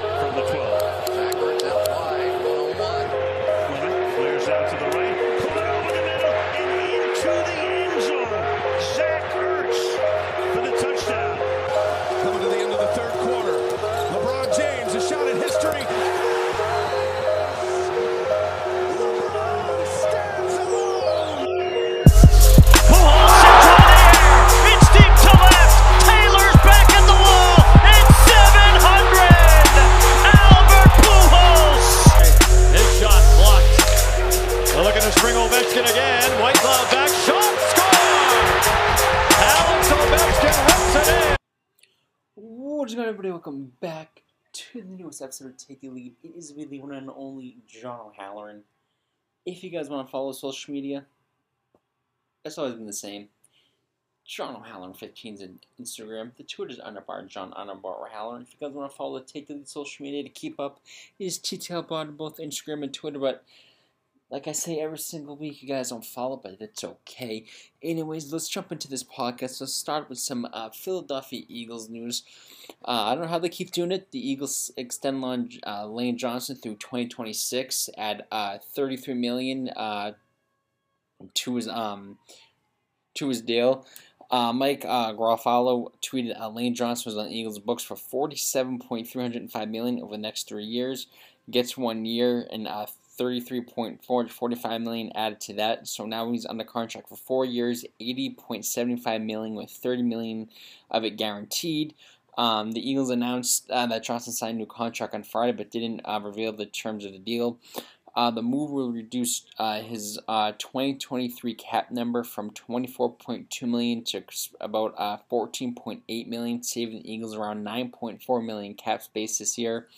from the 12. Backwards out wide, one-on-one. Fleming flares out to the right. Put it over the middle and into the end zone. Zach Ertz for the touchdown. Coming to the end of the third quarter. LeBron James, a shot at history. Welcome back to the newest episode of Take the Lead. It is with the one and only John O'Halloran. If you guys want to follow social media, that's always been the same. John O'Halloran 15 is on Instagram. The Twitter is _John_O'Halloran. If you guys want to follow Take the Lead social media to keep up, it is TTLPod on both Instagram and Twitter. But like I say every single week, you guys don't follow, but it's okay. Anyways, let's jump into this podcast. Let's start with some Philadelphia Eagles news. I don't know how they keep doing it. The Eagles extend Lane Johnson through 2026 at $33 million to his deal. Mike Garofalo tweeted Lane Johnson was on Eagles books for $47.305 million over the next 3 years. Gets 1 year and $33.445 million added to that. So now he's under contract for 4 years, $80.75 million with $30 million of it guaranteed. The Eagles announced that Johnson signed a new contract on Friday, but didn't reveal the terms of the deal. The move will reduce his 2023 cap number from $24.2 million to about $14.8 million, saving the Eagles around $9.4 million cap space this year.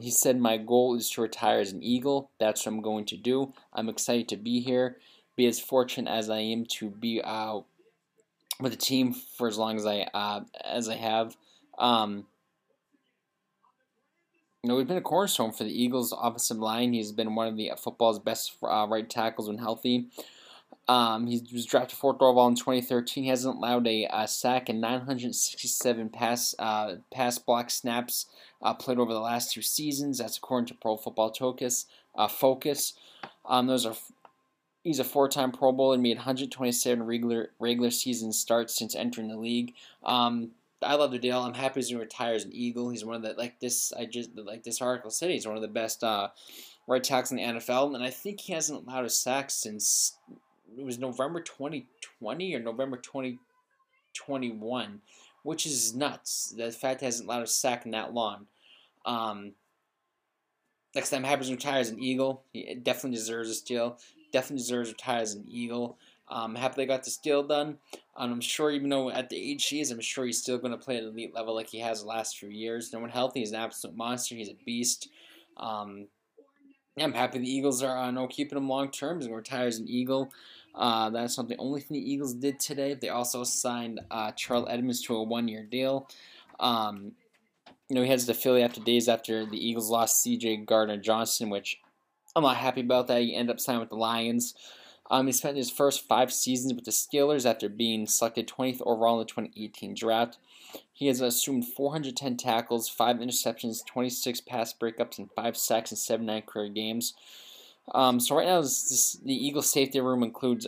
He said, "My goal is to retire as an Eagle. That's what I'm going to do. I'm excited to be here, be as fortunate as I am to be with the team for as long as I have." He's been a cornerstone for the Eagles' offensive line. He's been one of the football's best right tackles when healthy. He was drafted 4th overall in 2013. He hasn't allowed a sack in 967 pass block snaps played over the last 2 seasons. That's according to Pro Football Focus. He's a 4-time Pro Bowler and made 127 regular season starts since entering the league. I love the deal. I'm happy he's going to retire as an Eagle. He's one of the this article said he's one of the best right tackles in the NFL, and I think he hasn't allowed a sack since it was November 2020 or November 2021, which is nuts. The fact he hasn't allowed a sack in that long. Next time, happens to retire as an Eagle. He definitely deserves this deal. Definitely deserves to retire as an Eagle. I'm happy they got this deal done. I'm sure, even though at the age he is, I'm sure he's still going to play at an elite level like he has the last few years. No one healthy is an absolute monster. He's a beast. I'm happy the Eagles are keeping him long term. He's going to retire as an Eagle. That's not the only thing the Eagles did today. They also signed Terrell Edmunds to a 1-year deal. He heads to Philly days after the Eagles lost C.J. Gardner-Johnson, which I'm not happy about that. He ended up signing with the Lions. He spent his first 5 seasons with the Steelers after being selected 20th overall in the 2018 draft. He has assumed 410 tackles, 5 interceptions, 26 pass breakups, and 5 sacks in 79 career games. So right now, the Eagles' safety room includes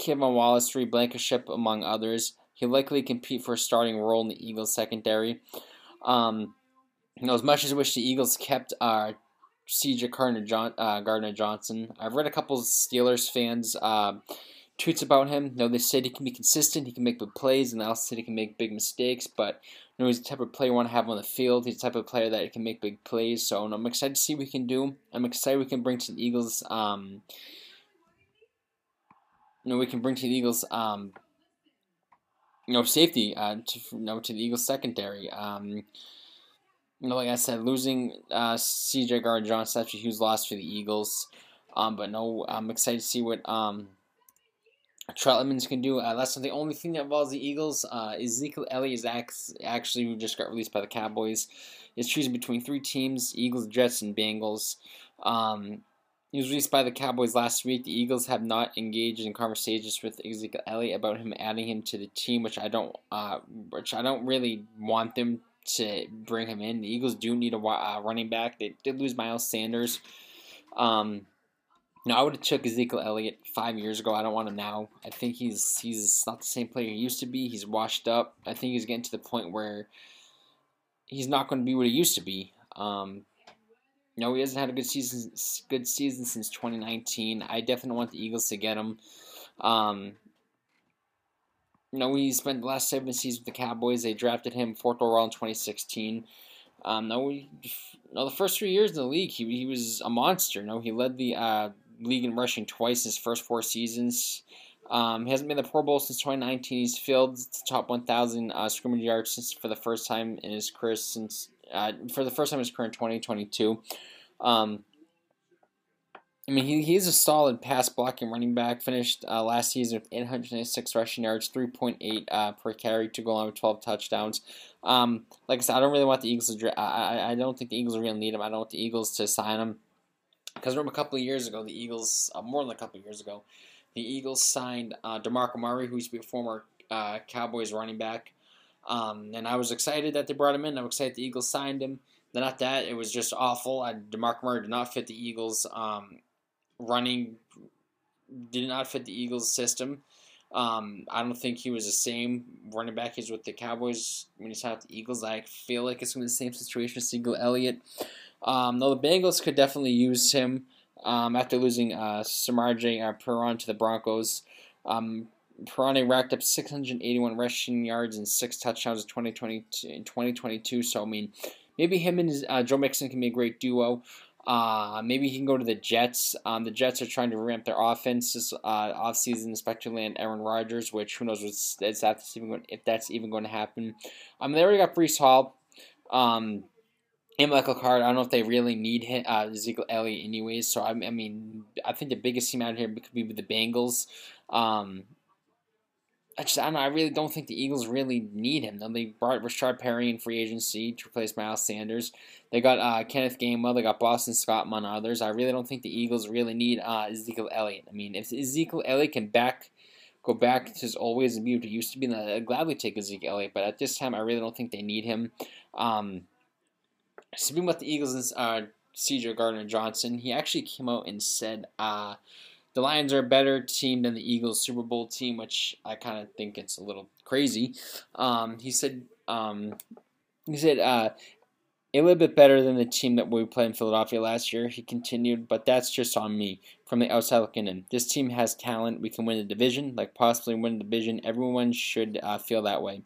Kevin Wallace, Reed Blankenship, among others. He'll likely compete for a starting role in the Eagles' secondary. As much as I wish the Eagles kept C.J. Gardner-Johnson. I've read a couple of Steelers fans tweets about him. They said he can be consistent, he can make big plays, and they also said he can make big mistakes. But he's the type of player you want to have on the field. He's the type of player that can make big plays. So I'm excited to see what we can do. I'm excited we can bring to the Eagles safety to the Eagles secondary. Like I said, losing C.J. Gardner-Johnson is such a huge loss for the Eagles. I'm excited to see what Terrell Edmunds can do. That's not the only thing that involves the Eagles. Ezekiel Elliott is actually, who just got released by the Cowboys, is choosing between 3 teams: Eagles, Jets, and Bengals. He was released by the Cowboys last week. The Eagles have not engaged in conversations with Ezekiel Elliott about him adding him to the team, which I don't really want them to bring him in. The Eagles do need a running back. They did lose Miles Sanders. Now, I would have took Ezekiel Elliott 5 years ago. I don't want him now. I think he's not the same player he used to be. He's washed up. I think he's getting to the point where he's not going to be what he used to be. He hasn't had a good season since 2019. I definitely want the Eagles to get him. He spent the last 7 seasons with the Cowboys. They drafted him fourth overall in 2016. The first 3 years in the league, he was a monster. He led the league in rushing twice his first 4 seasons. He hasn't been in the Pro Bowl since 2019. He's filled the top 1,000 scrimmage yards for the first time in his career in 2022. He's a solid pass blocking running back. Finished last season with 896 rushing yards, 3.8 per carry, to go along with 12 touchdowns. Like I said, I don't really want the Eagles to. I don't think the Eagles are going to need him. I don't want the Eagles to sign him because I remember a couple of years ago, the Eagles signed DeMarco Murray, who used to be a former Cowboys running back, and I was excited that they brought him in. I'm excited the Eagles signed him. Then after that, it was just awful. DeMarco Murray did not fit the Eagles. Running did not fit the Eagles system. I don't think he was the same running back he's with the Cowboys when he signed with the Eagles. I feel like it's going to be the same situation as Ezekiel Elliott. Though the Bengals could definitely use him after losing Samaje Perine to the Broncos. Perine racked up 681 rushing yards and 6 touchdowns in 2022. So, maybe him and Joe Mixon can be a great duo. Maybe he can go to the Jets. The Jets are trying to ramp their offense this offseason, especially on Aaron Rodgers, which who knows if that's even going to happen. They already got Breece Hall and Michael Carter. I don't know if they really need him, Ezekiel Elliott anyways. So, I think the biggest team out here could be the Bengals. I really don't think the Eagles really need him. They brought Rashard Perry in free agency to replace Miles Sanders. They got Kenneth Gainwell. They got Boston Scott, among others. I really don't think the Eagles really need Ezekiel Elliott. If Ezekiel Elliott can go back to his old ways and be what he used to be, then I'd gladly take Ezekiel Elliott. But at this time, I really don't think they need him. Speaking about the Eagles and C.J. Gardner-Johnson, he actually came out and said the Lions are a better team than the Eagles Super Bowl team, which I kind of think it's a little crazy. He said a little bit better than the team that we played in Philadelphia last year. He continued, but that's just on me from the outside looking in. This team has talent. We can win the division, possibly win the division. Everyone should feel that way.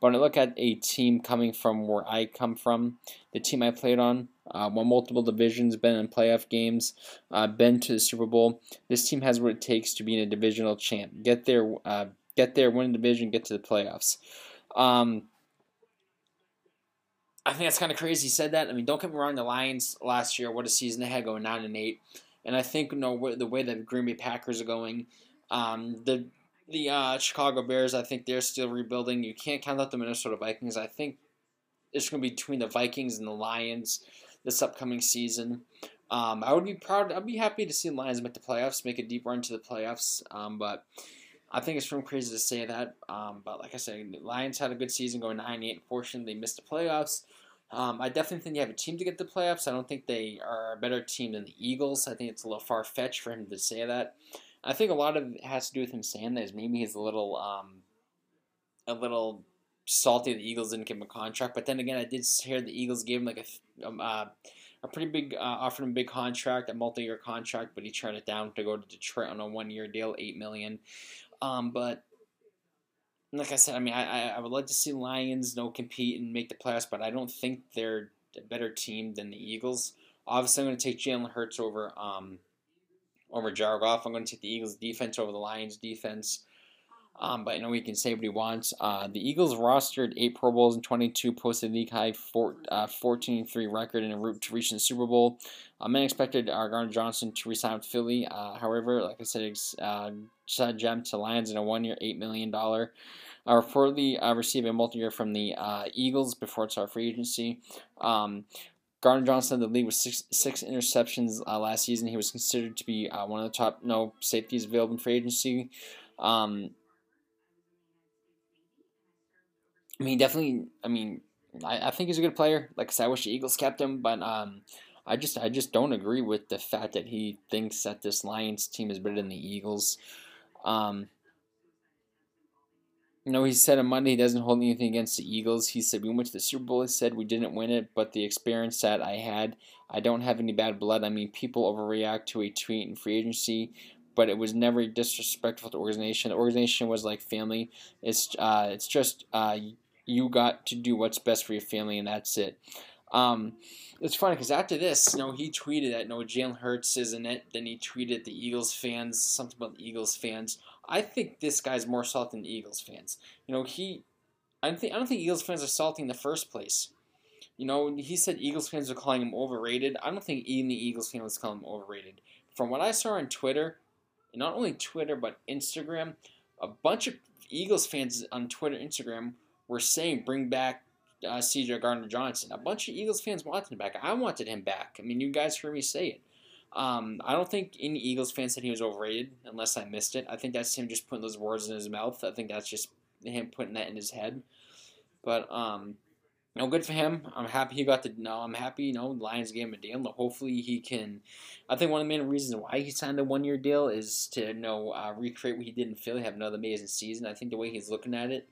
But when I look at a team coming from where I come from, the team I played on, won multiple divisions, been in playoff games, been to the Super Bowl, this team has what it takes to be in a divisional champ. Get there, win the division, get to the playoffs. I think that's kind of crazy he said that. Don't get me wrong, the Lions last year, what a season they had, going 9-8. And I think the way that the Green Bay Packers are going, the Chicago Bears, I think they're still rebuilding. You can't count out the Minnesota Vikings. I think it's going to be between the Vikings and the Lions this upcoming season. I'd be happy to see the Lions make the playoffs, make a deep run to the playoffs. But I think it's from crazy to say that. But like I said, the Lions had a good season, going 9-8. Unfortunately, they missed the playoffs. I definitely think they have a team to get the playoffs. I don't think they are a better team than the Eagles. I think it's a little far-fetched for him to say that. I think a lot of it has to do with him saying that is maybe he's a little salty the Eagles didn't give him a contract. But then again, I did hear the Eagles gave him a pretty big offered him a big contract, a multi-year contract, but he turned it down to go to Detroit on a one-year deal, $8 million. But like I said, I would like to see Lions compete and make the playoffs, but I don't think they're a better team than the Eagles. Obviously, I'm going to take Jalen Hurts over Jared Goff. I'm going to take the Eagles' defense over the Lions' defense. But he can say what he wants. The Eagles rostered 8 Pro Bowls in 22, posted league-high 14-3 record in a route to reaching the Super Bowl. Many expected Gardner-Johnson to resign with Philly. However, like I said, gem to Lions in a one-year, $8 million. Reportedly received a multi-year from the Eagles before it's our free agency. Gardner-Johnson led the league with six interceptions last season. He was considered to be one of the top safeties available in free agency. He definitely I think he's a good player. Like I said, I wish the Eagles kept him, but I just don't agree with the fact that he thinks that this Lions team is better than the Eagles. You know, he said on Monday he doesn't hold anything against the Eagles. He said, we went to the Super Bowl. He said, we didn't win it, but the experience that I had, I don't have any bad blood. I mean, people overreact to a tweet in free agency, but it was never disrespectful to the organization. The organization was like family. It's just you got to do what's best for your family, and that's it. It's funny because after this, he tweeted that, Jalen Hurts isn't it. Then he tweeted the Eagles fans, something about the Eagles fans. I think this guy's more salty than the Eagles fans. I don't think Eagles fans are salty in the first place. He said Eagles fans are calling him overrated. I don't think even the Eagles fans call him overrated. From what I saw on Twitter, and not only Twitter but Instagram, a bunch of Eagles fans on Twitter and Instagram were saying bring back C.J. Gardner-Johnson. A bunch of Eagles fans wanted him back. I wanted him back. I mean, you guys heard me say it. I don't think any Eagles fan said he was overrated, unless I missed it. I think that's him just putting those words in his mouth. I think that's just him putting that in his head. But good for him. I'm happy he got the. I'm happy. The Lions gave him a deal. Hopefully he can. I think one of the main reasons why he signed a one-year deal is to recreate what he did in Philly, have another amazing season. I think the way he's looking at it,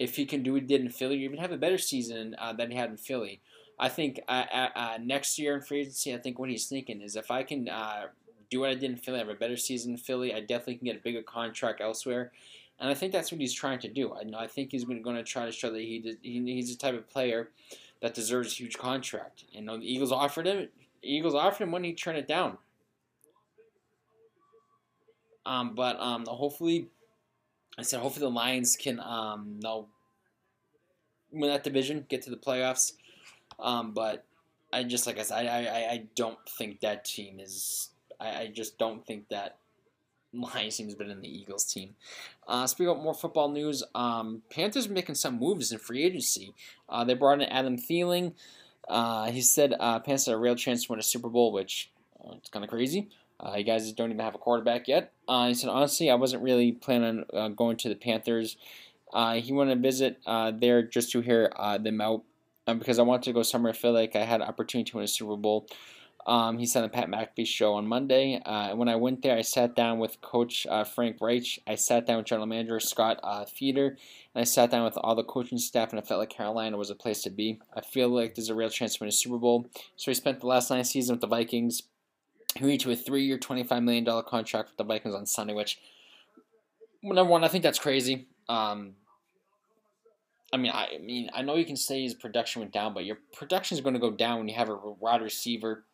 if he can do what he did in Philly, or even have a better season than he had in Philly. I think next year in free agency, I think what he's thinking is if I can do what I did in Philly, have a better season in Philly, I definitely can get a bigger contract elsewhere. And I think that's what he's trying to do. I think he's going to try to show that he's the type of player that deserves a huge contract. The Eagles offered him. When he turned it down. Hopefully the Lions can win that division, get to the playoffs. I don't think that team is. I just don't think that Lions team has been in the Eagles team. Speaking of more football news, Panthers are making some moves in free agency. They brought in Adam Thielen. He said Panthers have a real chance to win a Super Bowl, which it's kind of crazy. You guys don't even have a quarterback yet. He said, honestly, I wasn't really planning on going to the Panthers. He wanted to visit there just to hear them out. Because I wanted to go somewhere I feel like I had an opportunity to win a Super Bowl. He said on the Pat McAfee show on Monday. When I went there, I sat down with Coach Frank Reich. I sat down with General Manager Scott Feeder. And I sat down with all the coaching staff, and I felt like Carolina was a place to be. I feel like there's a real chance to win a Super Bowl. So he spent the last 9 seasons with the Vikings. He agreed to a 3-year, $25 million contract with the Vikings on Sunday, which, number one, I think that's crazy. I know you can say his production went down, but your production is going to go down when you have a wide receiver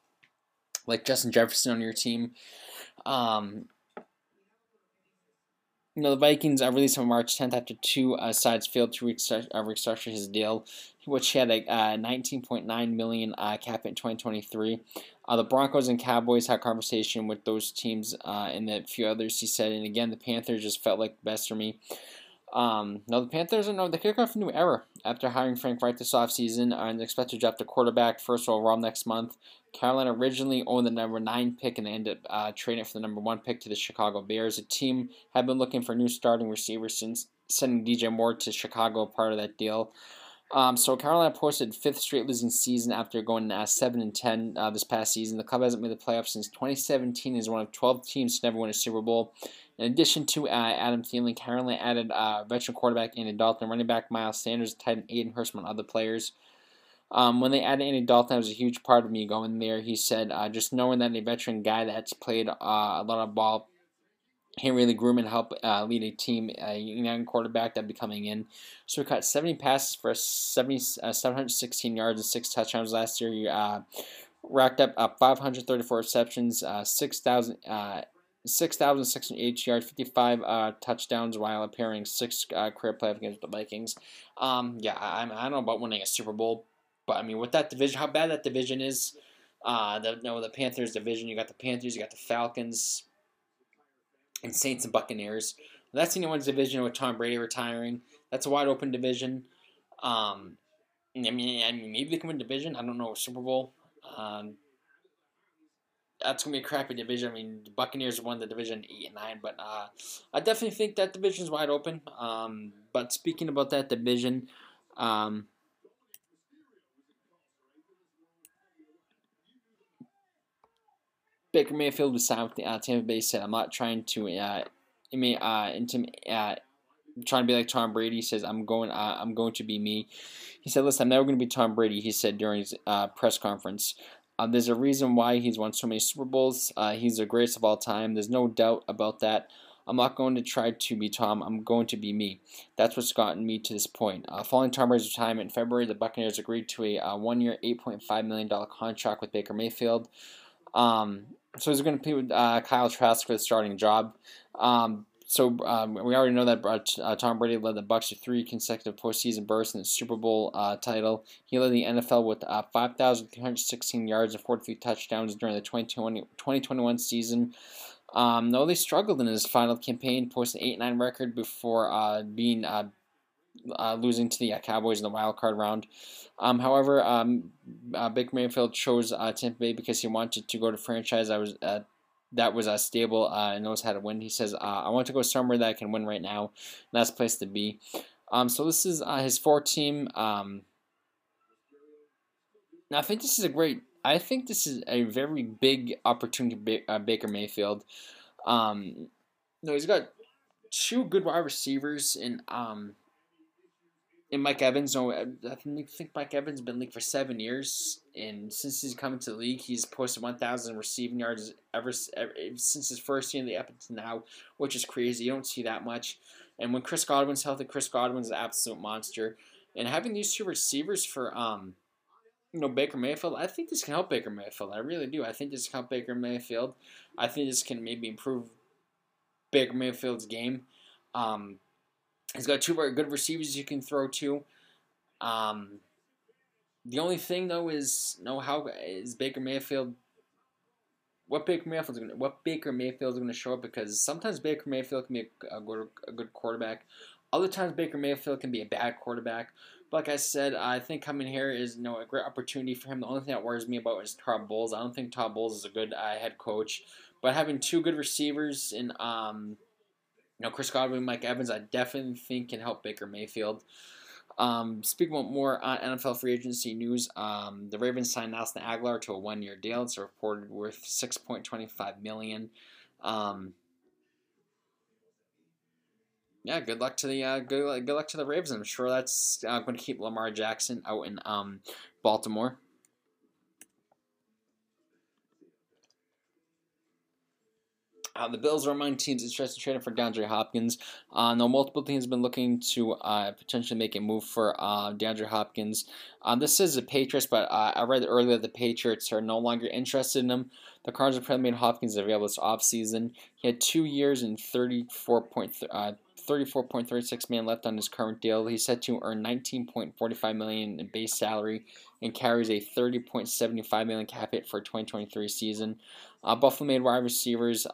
like Justin Jefferson on your team. The Vikings released him on March 10th after two sides failed to restructure his deal, which had a $19.9 million cap in 2023. The Broncos and Cowboys had a conversation with those teams and a few others, he said. And again, the Panthers just felt like the best for me. The Panthers they kick off a new era after hiring Frank Reich this offseason and expect to draft the quarterback first overall next month. Carolina originally owned the number 9 pick and they ended up trading it for the number 1 pick to the Chicago Bears. The team had been looking for a new starting receiver since sending DJ Moore to Chicago, part of that deal. So Carolina posted 5th straight losing season after going 7-10 this past season. The club hasn't made the playoffs since 2017 and is one of 12 teams to never win a Super Bowl. In addition to Adam Thielen, Carolina added veteran quarterback Andy Dalton, running back Miles Sanders, tight end Aiden Hurst, and other players. When they added Andy Dalton, that was a huge part of me going there. He said, just knowing that a veteran guy that's played a lot of ball can really groom and help lead a team, a young quarterback that'd be coming in. So he caught 70 passes for 716 yards and 6 touchdowns last year. He racked up 534 receptions, 6,680 yards, 55 touchdowns while appearing 6 career playoff games with the Vikings. I don't know about winning a Super Bowl, but I mean, with that division, how bad that division is. The Panthers division. You got the Panthers, you got the Falcons, and Saints and Buccaneers. That's anyone's division with Tom Brady retiring. That's a wide open division. Maybe they can win division. I don't know, Super Bowl. That's going to be a crappy division. I mean, the Buccaneers won the division 8-9, but I definitely think that division's wide open. But speaking about that division, Baker Mayfield was signed with Tampa Bay, said, I'm not trying to trying to be like Tom Brady. He says, I'm going to be me. He said, listen, I'm never going to be Tom Brady, he said during his press conference. There's a reason why he's won so many Super Bowls. He's the greatest of all time. There's no doubt about that. I'm not going to try to be Tom. I'm going to be me. That's what's gotten me to this point. Following Tom Brady's retirement in February, the Buccaneers agreed to a one-year, $8.5 million contract with Baker Mayfield. So he's going to play with Kyle Trask for the starting job. We already know that Tom Brady led the Bucs to three consecutive postseason bursts and the Super Bowl title. He led the NFL with 5,316 yards and 43 touchdowns during the 2021 season. Though they struggled in his final campaign, posting an 8-9 record before losing to the Cowboys in the wild card round. However, Baker Mayfield chose Tampa Bay because he wanted to go to a franchise that was stable and knows how to win. He says, I want to go somewhere that I can win right now, and that's the place to be. So this is his fourth team. Now I think this is a very big opportunity for Baker Mayfield. He's got two good wide receivers in Mike Evans. I think Mike Evans has been in the league for 7 years, and since he's come into the league, he's posted 1,000 receiving yards ever since his first year in the up to now, which is crazy. You don't see that much. And when Chris Godwin's healthy, Chris Godwin's an absolute monster. And having these two receivers for Baker Mayfield, I think this can help Baker Mayfield. I really do. I think this can help Baker Mayfield. I think this can maybe improve Baker Mayfield's game. He's got two very good receivers you can throw to. The only thing though is Baker Mayfield. What Baker Mayfield is going to show up, because sometimes Baker Mayfield can be a good quarterback. Other times Baker Mayfield can be a bad quarterback. But like I said, I think coming here is a great opportunity for him. The only thing that worries me about is Todd Bowles. I don't think Todd Bowles is a good head coach. But having two good receivers and Chris Godwin, Mike Evans, I definitely think can help Baker Mayfield. Speaking about more NFL free agency news, the Ravens signed Nelson Aguilar to a one-year deal. It's reported worth $6.25 million. Good luck to the Ravens. I'm sure that's going to keep Lamar Jackson out in Baltimore. The Bills are among teams interested in trading for DeAndre Hopkins. Now, multiple teams have been looking to potentially make a move for DeAndre Hopkins. This is the Patriots, but I read earlier that the Patriots are no longer interested in him. The Cardinals apparently made Hopkins available this offseason. He had 2 years and $34.36 million left on his current deal. He's set to earn $19.45 million in base salary and carries a $30.75 million cap hit for 2023 season. Buffalo made wide receivers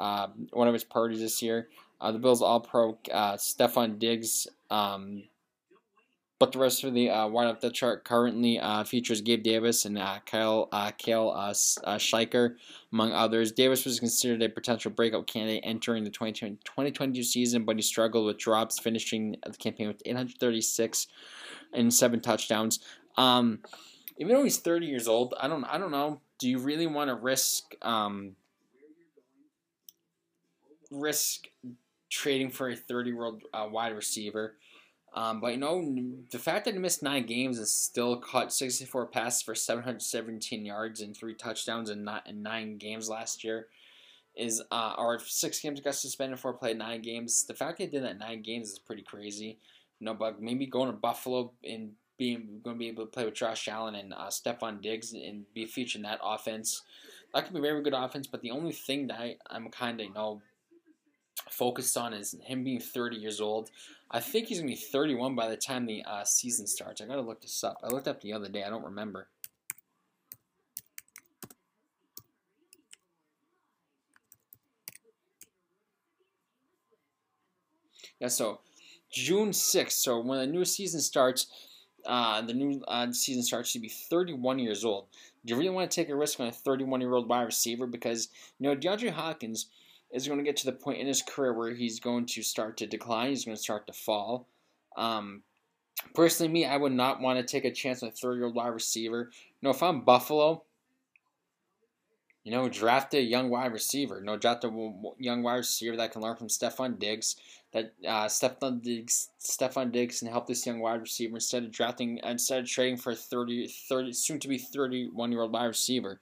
one of his priorities this year. The Bills All-Pro Stefon Diggs, but the rest of the wide up the chart currently features Gabe Davis and Kyle Scheicher, among others. Davis was considered a potential breakout candidate entering the 2022 season, but he struggled with drops, finishing the campaign with 836 and 7 touchdowns. Even though he's 30 years old, I don't know. Do you really want to risk trading for a 30-year-old wide receiver? But the fact that he missed 9 games and still caught 64 passes for 717 yards and 3 touchdowns in 9 games last year is, or 6 games got suspended for, played 9 games. The fact that he did that in 9 games is pretty crazy. But maybe going to Buffalo and being able to play with Josh Allen and Stephon Diggs and be featured in that offense, that could be a very good offense. But the only thing that I'm kind of focused on is him being 30 years old. I think he's going to be 31 by the time the season starts. I got to look this up. I looked up the other day. I don't remember. Yeah, so June 6th. So when the new season starts, he'll be 31 years old. Do you really want to take a risk on a 31-year-old wide receiver? Because, DeAndre Hopkins is going to get to the point in his career where he's going to start to decline. He's going to start to fall. Personally, me, I would not want to take a chance on a 30-year-old wide receiver. If I'm Buffalo, You know, draft a young wide receiver. You know, draft a young wide receiver that can learn from Stefon Diggs. That Stefon Diggs can help this young wide receiver instead of trading for a 30 soon to be 31-year-old wide receiver.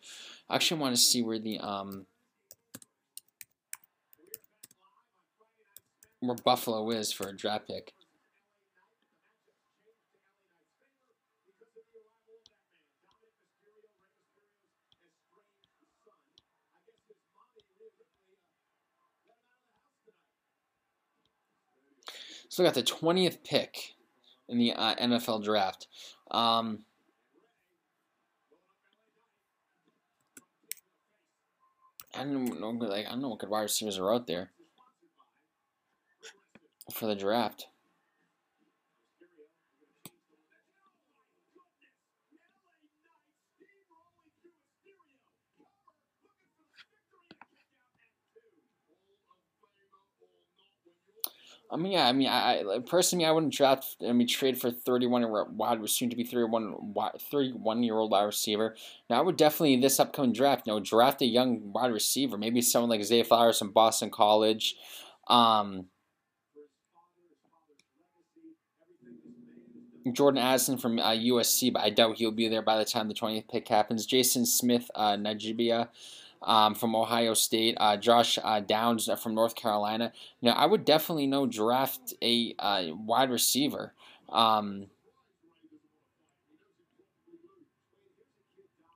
I actually want to see where the where Buffalo is for a draft pick. So we got the 20th pick in the NFL draft. I don't know what good wide receivers are out there for the draft. I mean, yeah. I mean, I personally, I wouldn't draft. I mean, trade for 31-year-old wide receiver. Now, I would definitely in this upcoming draft, you know, draft a young wide receiver, maybe someone like Zay Flowers from Boston College. Jordan Addison from USC, but I doubt he'll be there by the time the 20th pick happens. Jason Smith, Najibia. From Ohio State, Josh Downs from North Carolina. Now, I would definitely draft a wide receiver. Now,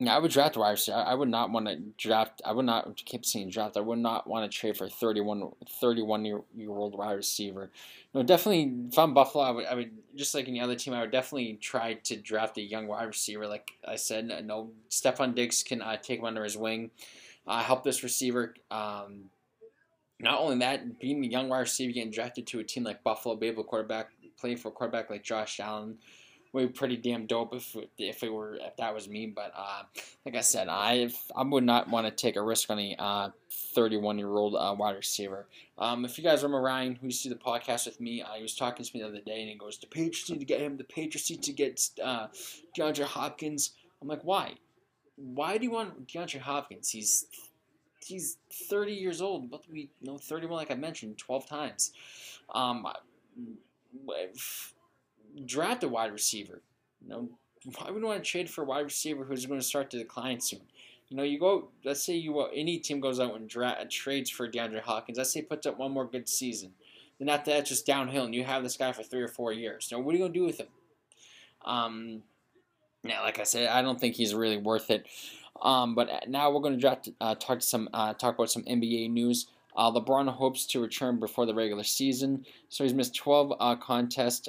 I would draft a wide receiver. I would not want to draft. I would not keep saying draft. I would not want to trade for a 31-year-old wide receiver. No, definitely. If I'm Buffalo, I would just like any other team. I would definitely try to draft a young wide receiver. Like I said, no, Stefon Diggs can take him under his wing. Help this receiver. Not only that, being a young wide receiver, getting drafted to a team like Buffalo, be able to play for a quarterback like Josh Allen would be pretty damn dope if that was me. But like I said, I would not want to take a risk on a 31-year-old wide receiver. If you guys remember Ryan, who used to do the podcast with me, he was talking to me the other day, and he goes, "The Patriots need to get him. The Patriots need to get DeAndre Hopkins." I'm like, why? Why do you want DeAndre Hopkins? He's 30 years old, but 31, like I mentioned, 12 times. Draft a wide receiver. You know, why would you want to trade for a wide receiver who's going to start to decline soon? You know, you go. Let's say any team goes out and trades for DeAndre Hopkins. Let's say he puts up one more good season. Then after that, it's just downhill, and you have this guy for 3 or 4 years. Now, what are you going to do with him? Now, like I said, I don't think he's really worth it. But now we're going to talk about some NBA news. LeBron hopes to return before the regular season, so he's missed 12 contests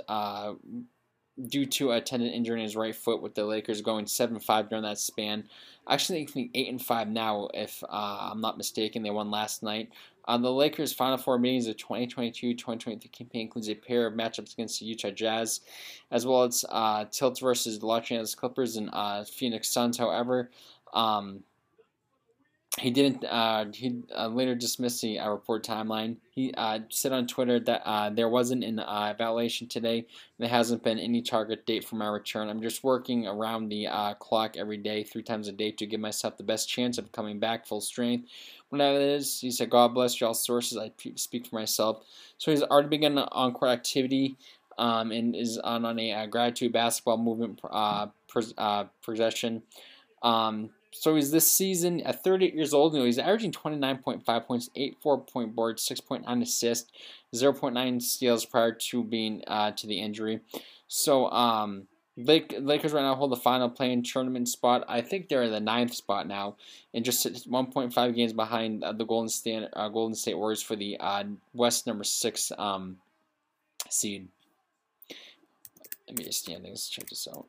due to a tendon injury in his right foot, with the Lakers going 7-5 during that span. Actually, I think 8-5 now, if I'm not mistaken. They won last night. The Lakers' final four meetings of 2022-2023 campaign includes a pair of matchups against the Utah Jazz, as well as tilts versus the Los Angeles Clippers and Phoenix Suns. However, he didn't. He later dismissed the report timeline. He said on Twitter that there wasn't an evaluation today. There hasn't been any target date for my return. I'm just working around the clock every day, 3 times a day, to give myself the best chance of coming back full strength. Whenever it is, he said, "God bless y'all sources. I speak for myself." So he's already begun on-court activity and is on a gratitude basketball movement possession. So he's this season at 38 years old. You know, he's averaging 29.5 points, 8.4 boards, 6.9 assists, 0.9 steals prior to being to the injury. So Lakers right now hold the final play-in tournament spot. I think they're in the 9th spot now, and just 1.5 games behind the Golden State Warriors for the West number 6 seed. Let me just standings. Check this out.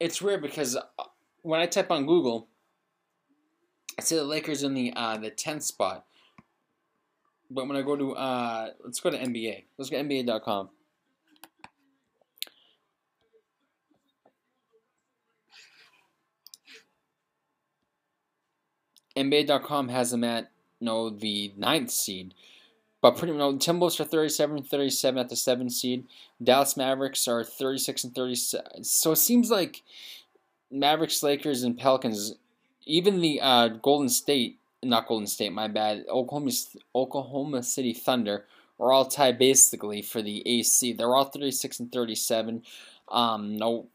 It's weird because when I type on Google, I see the Lakers in the 10th spot. But when I go to let's go to NBA. Let's go to NBA.com. NBA.com has them at the 9th seed. But pretty well, Timberwolves are 37-37 at the 7th seed. Dallas Mavericks are 36-37. So it seems like Mavericks, Lakers, and Pelicans, even the Oklahoma City Thunder are all tied basically for the AC. They're all 36-37. No,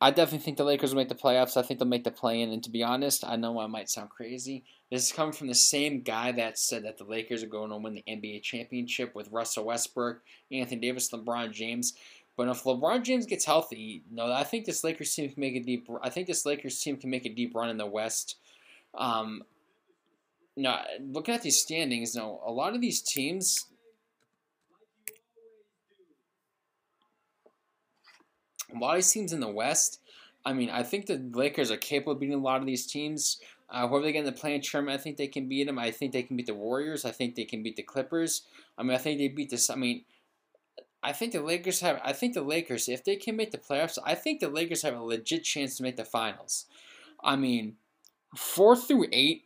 I definitely think the Lakers will make the playoffs. I think they'll make the play-in. And to be honest, I know I might sound crazy. This is coming from the same guy that said that the Lakers are going to win the NBA championship with Russell Westbrook, Anthony Davis, LeBron James. But if LeBron James gets healthy, no, I think this Lakers team can make a deep. I think this Lakers team can make a deep run in the West. No, looking at these standings, no, a lot of these teams. A lot of these teams in the West. I mean, I think the Lakers are capable of beating a lot of these teams. Whoever they get in the play-in tournament, I think they can beat them. I think they can beat the Warriors. I think they can beat the Clippers. I mean, I think they beat this. I mean, I think the Lakers have. I think the Lakers, if they can make the playoffs, I think the Lakers have a legit chance to make the finals. I mean, 4 through 8,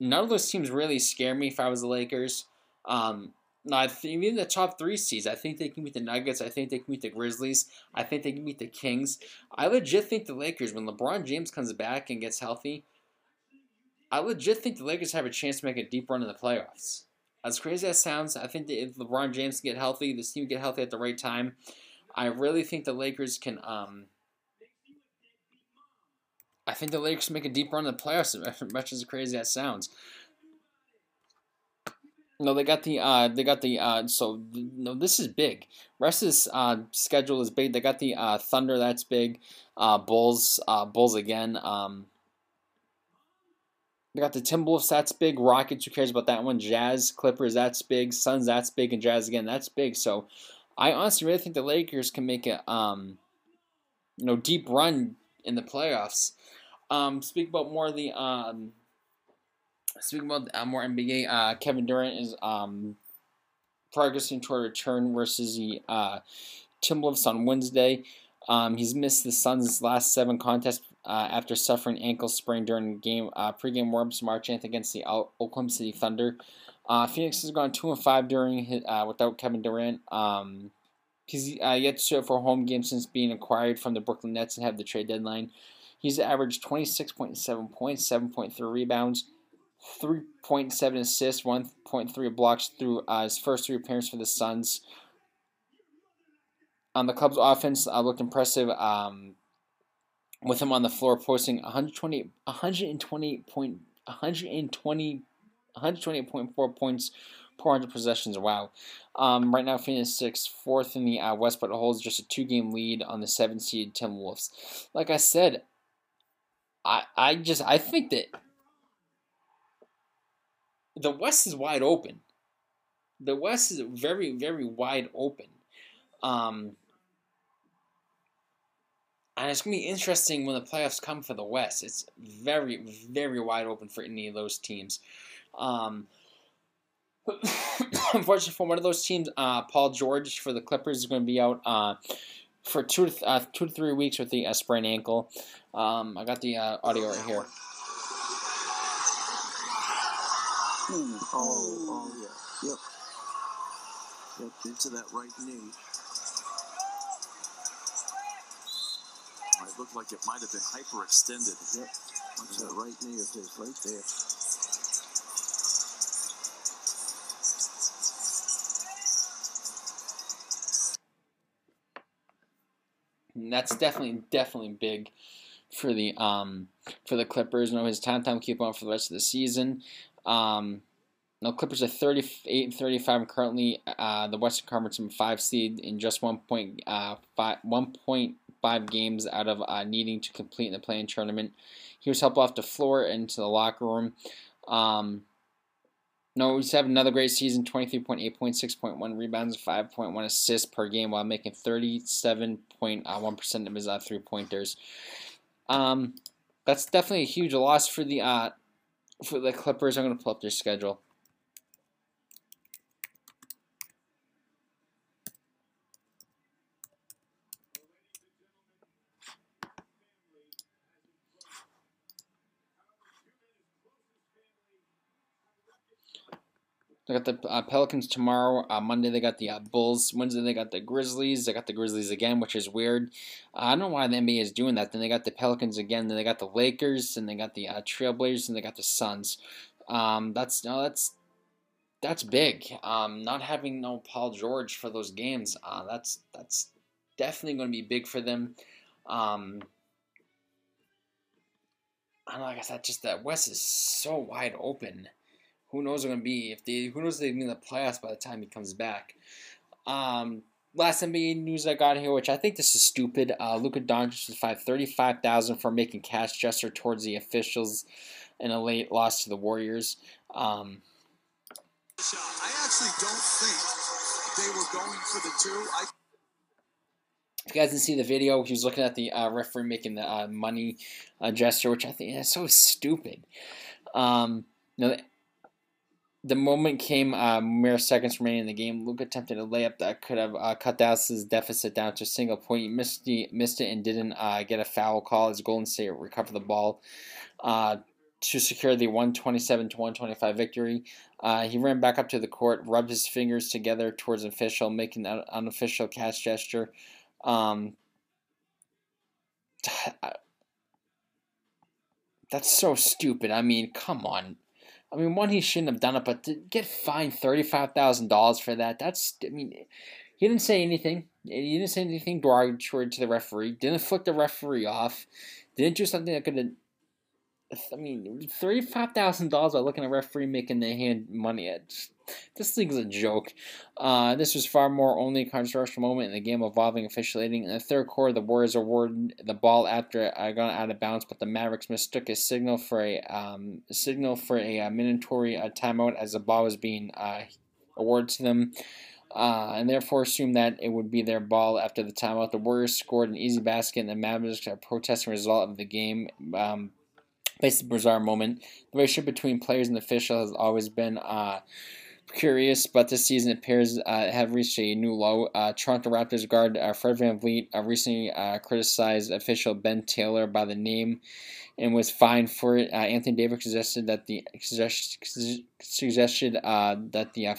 none of those teams really scare me. If I was the Lakers, even the top 3 seeds, I think they can beat the Nuggets. I think they can beat the Grizzlies. I think they can beat the Kings. I legit think the Lakers, when LeBron James comes back and gets healthy. I legit think the Lakers have a chance to make a deep run in the playoffs. As crazy as that sounds, I think that if LeBron James can get healthy, this team can get healthy at the right time, I really think the Lakers can. I think the Lakers make a deep run in the playoffs, as much as crazy as that sounds. No, this is big. Rest of this schedule is big. They got the Thunder, that's big. Bulls again. They got the Timberwolves, that's big. Rockets, who cares about that one? Jazz, Clippers, that's big. Suns, that's big. And Jazz again, that's big. So, I honestly really think the Lakers can make a deep run in the playoffs. Speaking about more NBA. Kevin Durant is progressing toward a return versus the Timberwolves on Wednesday. He's missed the Suns' last 7 contests. After suffering ankle sprain during game pregame warm-ups March 8th against the Oklahoma City Thunder, Phoenix has gone 2-5 during his, without Kevin Durant. He's yet to serve for a home game since being acquired from the Brooklyn Nets and have the trade deadline. He's averaged 26.7 points, 7.3 rebounds, 3.7 assists, 1.3 blocks through his first 3 appearances for the Suns. On the club's offense, looked impressive. With him on the floor posting 128.4 points per 100 possessions. Wow. Right now, Phoenix is 4th in the West, but it holds just a 2-game lead on the 7th seed Timberwolves. Like I said, I think that the West is wide open. The West is very, very wide open. And it's going to be interesting when the playoffs come for the West. It's very, very wide open for any of those teams. Unfortunately, for one of those teams, Paul George for the Clippers is going to be out for 2 to 3 weeks with the sprained ankle. I got the audio right here. Oh, yeah. Yep, into that right knee. It looked like it might have been hyperextended. Yep. That's the right knee of his right there. And that's definitely big for the Clippers. No, his time keep on for the rest of the season. Now Clippers are 38-35 currently. The Western Conference in 5 seed in just 1.5 games out of needing to complete in the play-in tournament. He was helped off the floor and to the locker room. He's having another great season, 23.8 points, 6.1 rebounds, 5.1 assists per game while making 37.1% of his 3-pointers. That's definitely a huge loss for the Clippers. I'm going to pull up their schedule. They got the Pelicans tomorrow. Monday they got the Bulls. Wednesday they got the Grizzlies. They got the Grizzlies again, which is weird. I don't know why the NBA is doing that. Then they got the Pelicans again. Then they got the Lakers. And they got the Trailblazers. And they got the Suns. That's big. Not having no Paul George for those games. That's definitely going to be big for them. I don't know, like I said, just that West is so wide open. Who knows going to be who knows if they're in the playoffs by the time he comes back. Last NBA news I got here, which I think this is stupid. Luka Doncic was fined $35,000 for making cash gesture towards the officials in a late loss to the Warriors. I actually don't think they were going for the two. If you guys didn't see the video, he was looking at the referee making the money gesture, which I think is so stupid. The moment came mere seconds remaining in the game. Luka attempted a layup that could have cut Dallas' deficit down to a single point. He missed it and didn't get a foul call as Golden State recovered the ball to secure the 127-125 victory. He ran back up to the court, rubbed his fingers together towards an official, making an unofficial cash gesture. That's so stupid. I mean, come on. I mean, one, he shouldn't have done it, but to get fined $35,000 for that, that's, I mean, he didn't say anything. He didn't say anything derogatory to the referee. Didn't flick the referee off. Didn't do something that could have, I mean, $35,000 by looking at a referee making their hand money at. This league is a joke. This was far more only a controversial moment in the game involving officiating. In the third quarter, the Warriors awarded the ball after I got out of bounds, but the Mavericks mistook a signal for a mandatory timeout as the ball was being awarded to them, and therefore assumed that it would be their ball after the timeout. The Warriors scored an easy basket, and the Mavericks are protesting the result of the game. Basically, bizarre moment. The relationship between players and the official has always been curious, but this season appears have reached a new low. Toronto Raptors guard Fred VanVleet recently criticized official Ben Taylor by the name and was fined for it. Anthony Davis suggested that the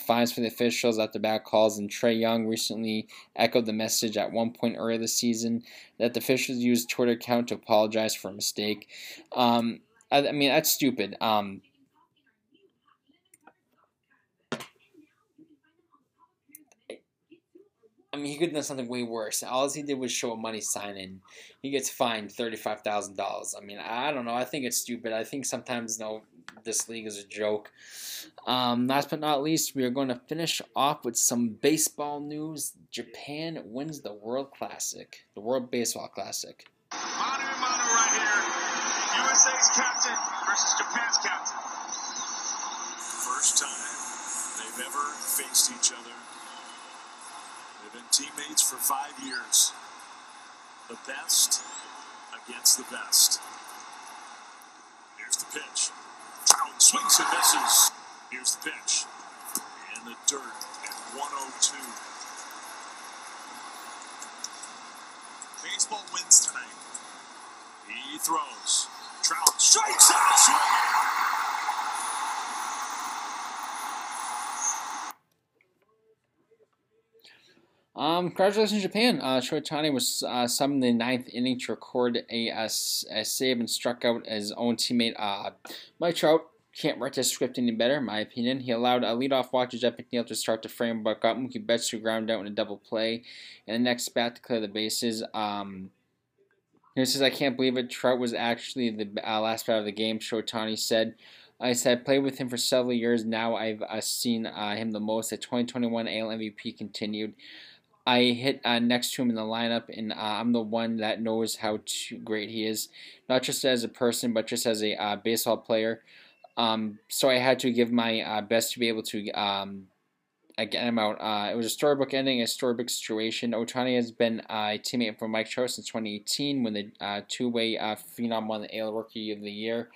fines for the officials after bad calls, and Trae Young recently echoed the message at one point earlier this season that the officials used Twitter account to apologize for a mistake. I mean, that's stupid. I mean, he could have done something way worse. All he did was show a money sign, and he gets fined $35,000. I mean, I don't know. I think it's stupid. I think sometimes, no, this league is a joke. Last but not least, we are going to finish off with some baseball news. Japan wins the World Classic, the World Baseball Classic. Manu to manu right here. USA's captain versus Japan's captain. First time they've ever faced each other. They've been teammates for 5 years. The best against the best. Here's the pitch. Out, swings and misses. Here's the pitch. And the dirt at 102. Baseball wins tonight. He throws. Trout strikes out, swinging. Congratulations, Japan. Shohei Ohtani was summoned in the ninth inning to record a save and struck out his own teammate Mike Trout. Can't write this script any better, in my opinion. He allowed a leadoff walk to Jeff McNeil to start the frame, but got Mookie Betts to ground out in a double play. And the next bat to clear the bases. He says, I can't believe it. Trout was actually the last bat of the game, Shohei Ohtani said. I said, I played with him for several years now. I've seen him the most. The 2021 AL MVP continued. I hit next to him in the lineup, and I'm the one that knows how great he is, not just as a person, but just as a baseball player. So I had to give my best to be able to get him out. It was a storybook ending, a storybook situation. Ohtani has been a teammate for Mike Trout since 2018, when the two-way phenom won the AL Rookie of the Year.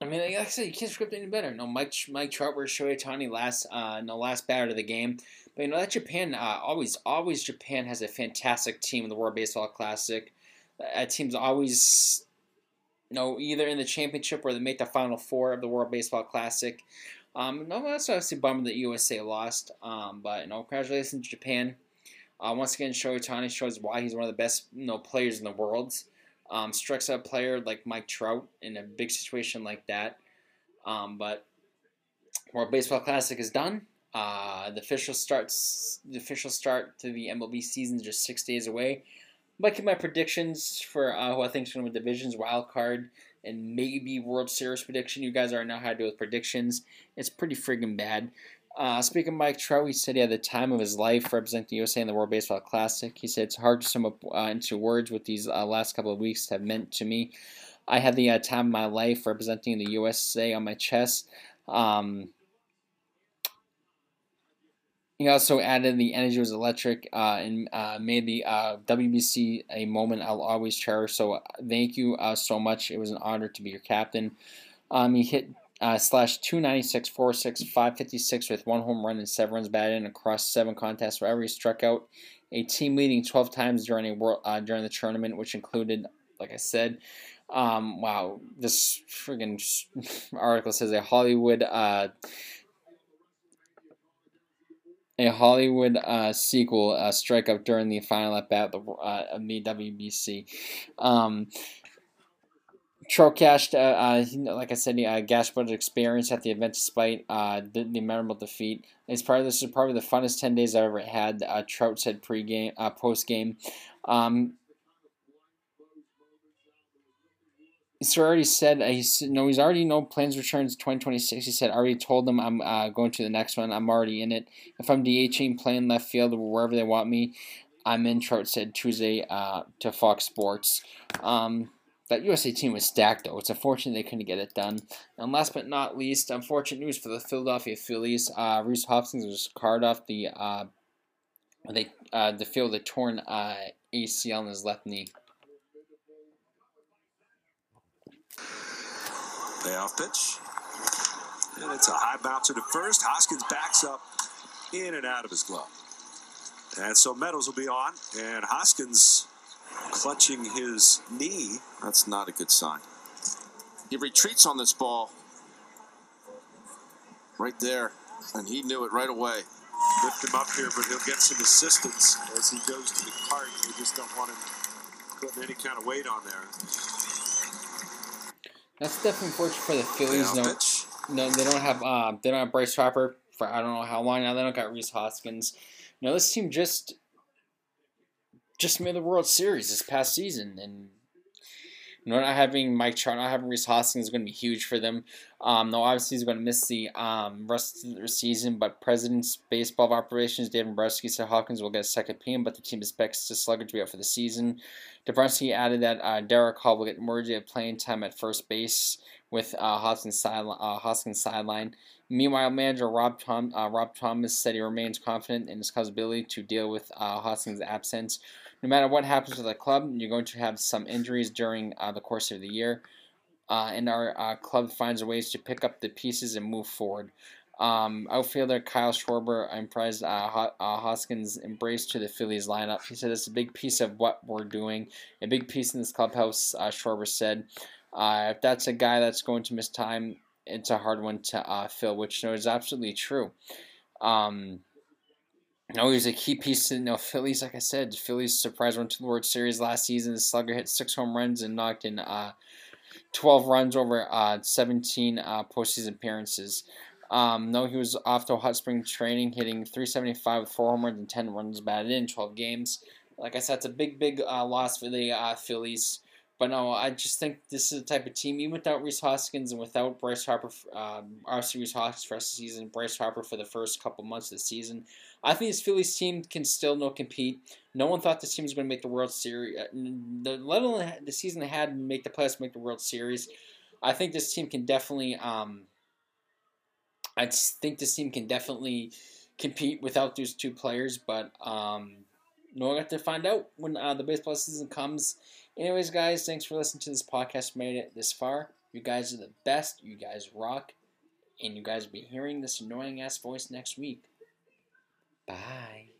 I mean, like I said, you can't script any better. No, Mike Trout versus Shohei Ohtani last batter of the game. But, you know, that Japan, always Japan has a fantastic team in the World Baseball Classic. That team's always, you know, either in the championship or they make the Final Four of the World Baseball Classic. No, that's obviously a bummer that USA lost. But, you know, congratulations to Japan. Once again, Shohei Ohtani shows why he's one of the best, you know, players in the world. Strikes out a player like Mike Trout in a big situation like that. But World Baseball Classic is done. The official start to the MLB season is just 6 days away. I'm going to keep my predictions for who I think is going to win divisions, wild card, and maybe World Series prediction. You guys already know how to do with predictions. It's pretty friggin' bad. Speaking of Mike Trout, he said he had the time of his life representing the USA in the World Baseball Classic. He said it's hard to sum up into words what these last couple of weeks have meant to me. I had the time of my life representing the USA on my chest. He also added the energy was electric and made the WBC a moment I'll always cherish. So thank you so much. It was an honor to be your captain. He hit /296, 4.6, 5.56 with one home run and seven runs batted in across seven contests. Wherever he struck out a team leading 12 times during the tournament, which included, like I said, wow, this friggin' article says a Hollywood sequel strikeout during the final at bat of the WBC. Trout cashed, like I said, gashed budget experience at the event despite the memorable defeat. This is probably the funnest 10 days I've ever had. Trout said pre-game, post-game. So already said he's already plans returns 2026. He said I already told them I'm going to the next one. I'm already in it. If I'm DHing, playing left field or wherever they want me, I'm in. Trout said Tuesday to Fox Sports. That USA team was stacked though. It's unfortunate they couldn't get it done. And last but not least, unfortunate news for the Philadelphia Phillies. Reese Hoskins was carted off the field with a torn ACL in his left knee. Payoff pitch, and it's a high bouncer to first. Hoskins backs up in and out of his glove, and so Meadows will be on, and Hoskins clutching his knee. That's not a good sign. He retreats on this ball right there, and he knew it right away. Lift him up here, but he'll get some assistance as he goes to the cart. We just don't want him putting any kind of weight on there. That's definitely unfortunate for the Phillies. No, they don't have Bryce Harper for I don't know how long now. They don't got Reese Hoskins. You know, this team just made the World Series this past season, and you know, not having Mike Trout, not having Reese Hoskins is going to be huge for them. Though obviously he's going to miss the rest of the season. But President's Baseball of Operations, Dave Dombrowski, said Hawkins will get a second opinion, but the team expects the slugger to be out for the season. Dombrowski added that Derek Hall will get more playing time at first base with Hoskins' sideline. Meanwhile, manager Rob Thomas said he remains confident in his club's ability to deal with Hoskins' absence. No matter what happens with the club, you're going to have some injuries during the course of the year, and our club finds ways to pick up the pieces and move forward. Outfielder Kyle Schwarber impressed Hoskins' embrace to the Phillies lineup. He said it's a big piece of what we're doing, a big piece in this clubhouse, Schwarber said. If that's a guy that's going to miss time, it's a hard one to fill, which is absolutely true. No, he was a key piece to the Phillies. Like I said, the Phillies surprised went to the World Series last season. The slugger hit 6 home runs and knocked in 12 runs over 17 postseason appearances. No, he was off to a hot spring training, hitting 375 with 4 home runs and 10 runs batted in 12 games. Like I said, it's a big loss for the Phillies. But no, I just think this is the type of team, even without Reese Hoskins and without Bryce Harper, obviously Reese Hoskins for the rest of the season, Bryce Harper for the first couple months of the season, I think this Phillies team can still compete. No one thought this team was going to make the World Series, let alone the season they had and make the playoffs, make the World Series. I think this team can definitely, compete without those two players, but no one got to find out when the baseball season comes. Anyways, guys, thanks for listening to this podcast. Made it this far. You guys are the best. You guys rock. And you guys will be hearing this annoying-ass voice next week. Bye.